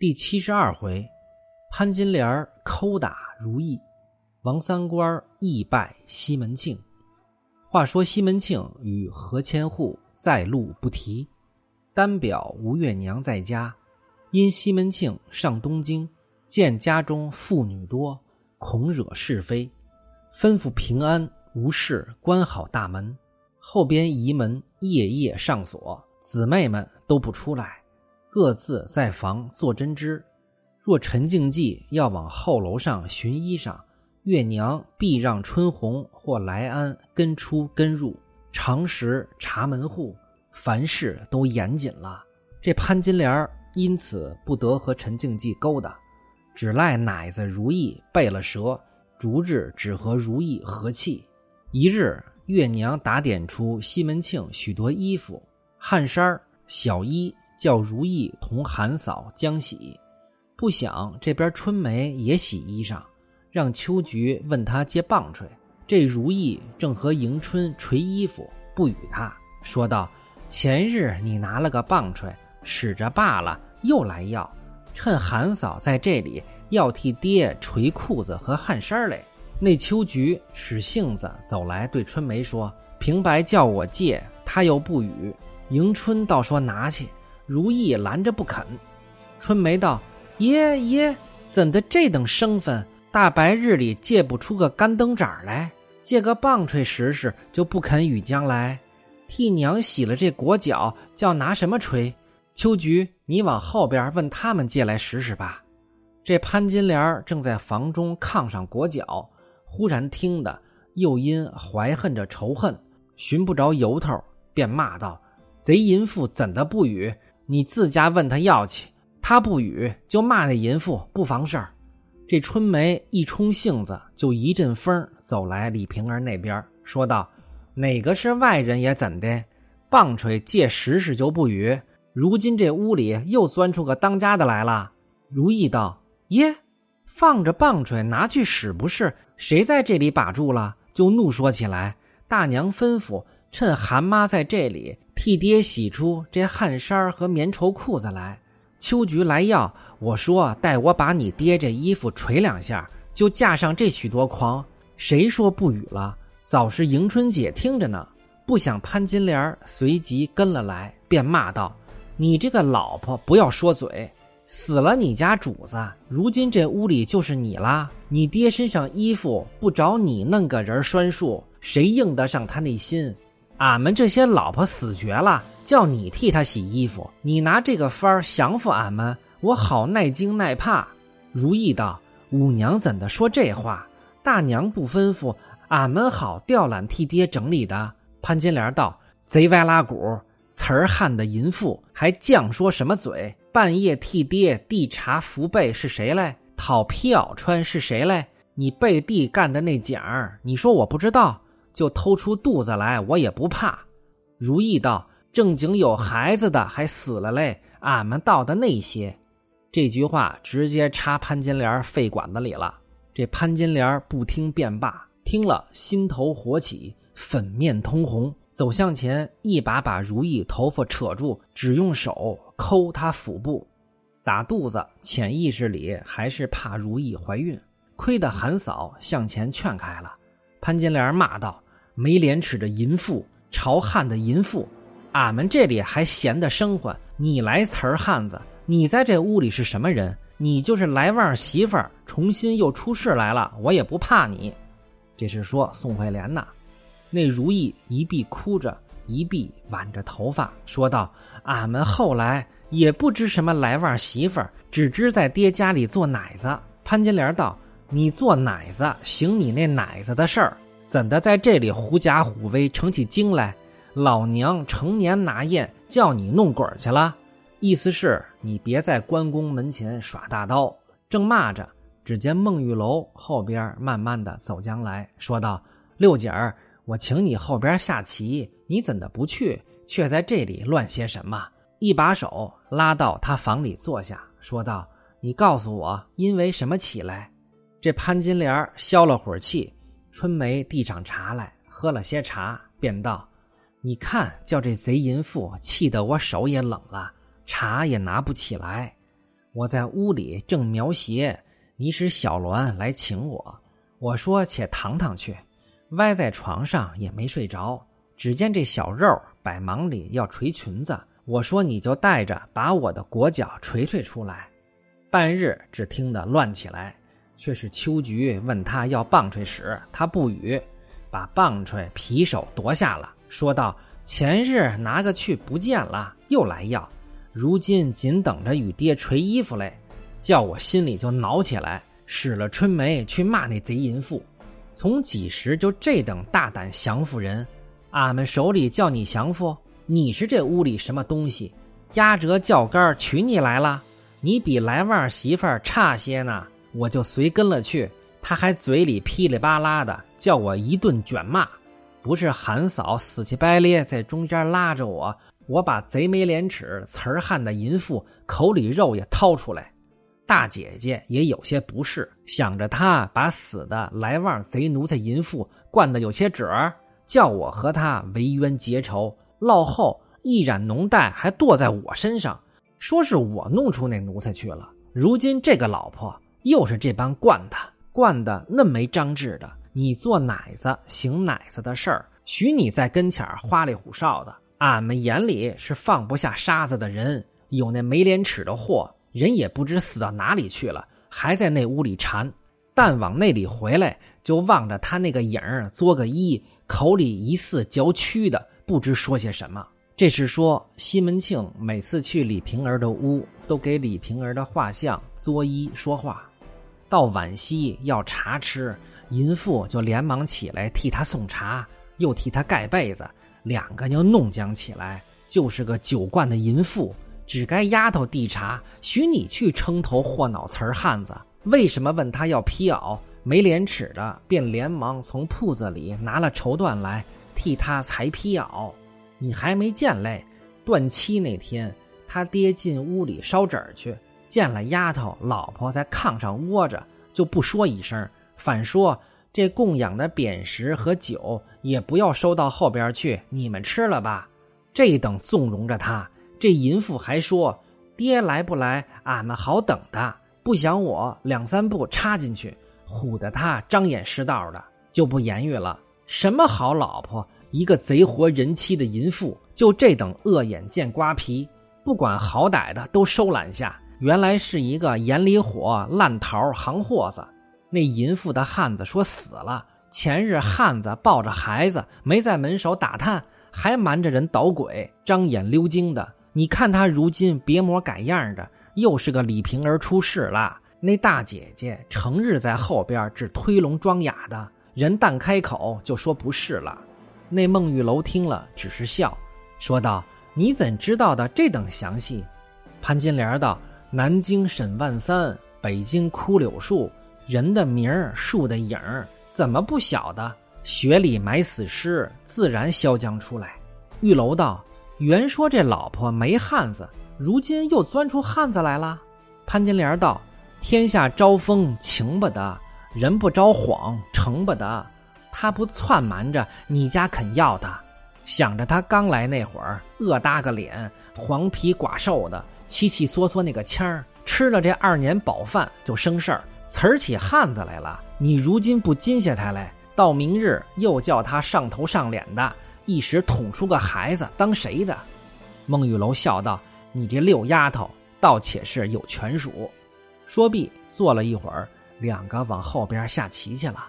第72回，潘金莲抠打如意，王三官义败西门庆。话说西门庆与何千户在路不提，单表吴月娘在家，因西门庆上东京，见家中妇女多，恐惹是非，吩咐平安无事关好大门，后边移门夜夜上锁，姊妹们都不出来，各自在房做针织。若陈静济要往后楼上寻衣裳，月娘必让春红或来安跟出跟入，常时查门户，凡事都严谨了。这潘金莲因此不得和陈静济勾搭，只赖奶子如意背了蛇，逐日只和如意和气。一日，月娘打点出西门庆许多衣服，汗衫小衣，叫如意同韩嫂将洗。不想这边春梅也洗衣裳，让秋菊问她借棒槌。这如意正和迎春捶衣服，不与她，说道：前日你拿了个棒槌，使着罢了，又来要，趁韩嫂在这里，要替爹捶裤子和汗衫来。那秋菊使性子走来，对春梅说：平白叫我借，她又不与。迎春倒说拿去，如意拦着不肯。春梅道：爷爷怎的这等生分，大白日里借不出个干灯盏来，借个棒槌使使就不肯与将来，替娘洗了这裹脚，叫拿什么捶？秋菊，你往后边问他们借来使使吧。这潘金莲正在房中炕上裹脚，忽然听得，又因怀恨着仇恨，寻不着由头，便骂道：贼淫妇怎的不与？你自家问他要去，他不与，就骂那淫妇不妨事儿。这春梅一冲性子，就一阵风走来李瓶儿那边，说道：哪个是外人也怎的？棒槌借使使就不与，如今这屋里又钻出个当家的来了。如意道：耶，放着棒槌拿去使不是，谁在这里把住了，就怒说起来。大娘吩咐，趁韩妈在这里，替爹洗出这汗衫和棉绸裤子来。秋菊来要，我说带我把你爹这衣服捶两下，就架上这许多狂，谁说不语了？早是迎春姐听着呢。不想潘金莲随即跟了来，便骂道：你这个老婆不要说嘴，死了你家主子，如今这屋里就是你啦。你爹身上衣服不找你弄个人拴束，谁应得上他那心？俺们这些老婆死绝了，叫你替他洗衣服，你拿这个法儿降服俺们，我好耐惊耐怕。如意道：五娘怎的说这话？大娘不吩咐，俺们好调懒替爹整理的。潘金莲道：贼歪拉骨，词儿汉的淫妇，还犟说什么嘴？半夜替爹递茶扶被是谁来？讨皮袄穿是谁来？你背地干的那奖儿，你说我不知道，就偷出肚子来，我也不怕。如意道：正经有孩子的还死了嘞，俺们道的那些。这句话直接插潘金莲肺管子里了。这潘金莲不听便罢，听了心头火起，粉面通红，走向前，一把把如意头发扯住，只用手抠她腹部。打肚子潜意识里还是怕如意怀孕，亏得韩嫂向前劝开了。潘金莲骂道：没廉耻的淫妇，朝汉的淫妇，俺们这里还闲得生活，你来词儿汉子，你在这屋里是什么人？你就是来旺媳妇儿，重新又出世来了，我也不怕你。这是说宋惠莲呐。那如意一臂哭着，一臂挽着头发，说道：俺们后来也不知什么来旺媳妇儿，只知在爹家里做奶子。潘金莲道：你做奶子行你那奶子的事儿，怎的在这里狐假虎威，成起精来？老娘成年拿宴，叫你弄滚去了。意思是你别在关公门前耍大刀。正骂着，只见孟玉楼后边慢慢的走将来，说道：六姐儿，我请你后边下棋，你怎的不去，却在这里乱些什么？一把手拉到他房里坐下，说道：你告诉我因为什么起来？这潘金莲消了会儿气，春梅递上茶来，喝了些茶，便道：你看叫这贼淫妇气得我手也冷了，茶也拿不起来。我在屋里正描鞋，你使小栾来请我。我说且躺躺去，歪在床上也没睡着。只见这小肉百忙里要捶裙子，我说你就带着把我的裹脚捶捶出来。半日只听得乱起来，却是秋菊问他要棒槌时，他不语，把棒槌皮手夺下了，说道：前日拿个去不见了，又来要，如今仅等着与爹捶衣服嘞，叫我心里就恼起来，使了春梅去骂那贼淫妇。从几时就这等大胆降服人？俺们手里叫你降服，你是这屋里什么东西？压折较杆娶你来了？你比来旺媳妇儿差些呢。我就随跟了去，他还嘴里噼里啪啦的叫我一顿卷骂。不是韩嫂死乞白咧在中间拉着我，我把贼眉廉耻词儿汉的淫妇口里肉也掏出来。大姐姐也有些不是，想着她把死的来旺贼奴才淫妇灌得有些褶儿，叫我和她为冤结仇，落后一染浓黛还剁在我身上，说是我弄出那奴才去了。如今这个老婆又是这般惯他，惯的那没张制的。你做奶子行奶子的事儿，许你在跟前花里胡哨的，俺们眼里是放不下沙子的人，有那没廉耻的货，人也不知死到哪里去了，还在那屋里缠。但往那里回来，就望着他那个影儿作个揖，口里疑似嚼曲的，不知说些什么。这是说西门庆每次去李瓶儿的屋，都给李瓶儿的画像作揖说话。到晚夕要茶吃，淫妇就连忙起来替他送茶，又替他盖被子，两个就弄将起来，就是个酒惯的淫妇，只该丫头递茶，许你去撑头豁脑词儿汉子。为什么问他要披袄？没廉耻的便连忙从铺子里拿了绸缎来替他裁披袄。你还没见嘞，断七那天他爹进屋里烧纸去，见了丫头老婆在炕上窝着，就不说一声，反说这供养的扁食和酒也不要收到后边去，你们吃了吧。这等纵容着他，这淫妇还说爹来不来俺们好等他，不想我两三步插进去，唬得他张眼失道的，就不言语了。什么好老婆，一个贼活人妻的淫妇，就这等恶眼见瓜皮，不管好歹的都收揽下。原来是一个眼里火烂桃行货子。那淫妇的汉子说死了，前日汉子抱着孩子没在门首打探，还瞒着人捣鬼，张眼溜精的。你看他如今别模改样的，又是个李瓶儿出世了。那大姐姐成日在后边只推聋装哑的，人但开口就说不是了。那孟玉楼听了只是笑，说道：你怎知道的这等详细？潘金莲道：南京沈万三，北京枯柳树，人的名儿，树的影儿，怎么不晓得？雪里埋死尸，自然消将出来。玉楼道：原说这老婆没汉子，如今又钻出汉子来了。潘金莲道：天下招风情不得，人不招谎成不得。他不篡瞒着你家肯要他，想着他刚来那会儿，恶搭个脸，黄皮寡瘦的，气气缩缩那个腔儿，吃了这2年饱饭就生事儿，词儿起汉子来了。你如今不禁下他来，到明日又叫他上头上脸的，一时捅出个孩子当谁的？孟玉楼笑道：你这六丫头倒且是有权属。说毕坐了一会儿，两个往后边下棋去了。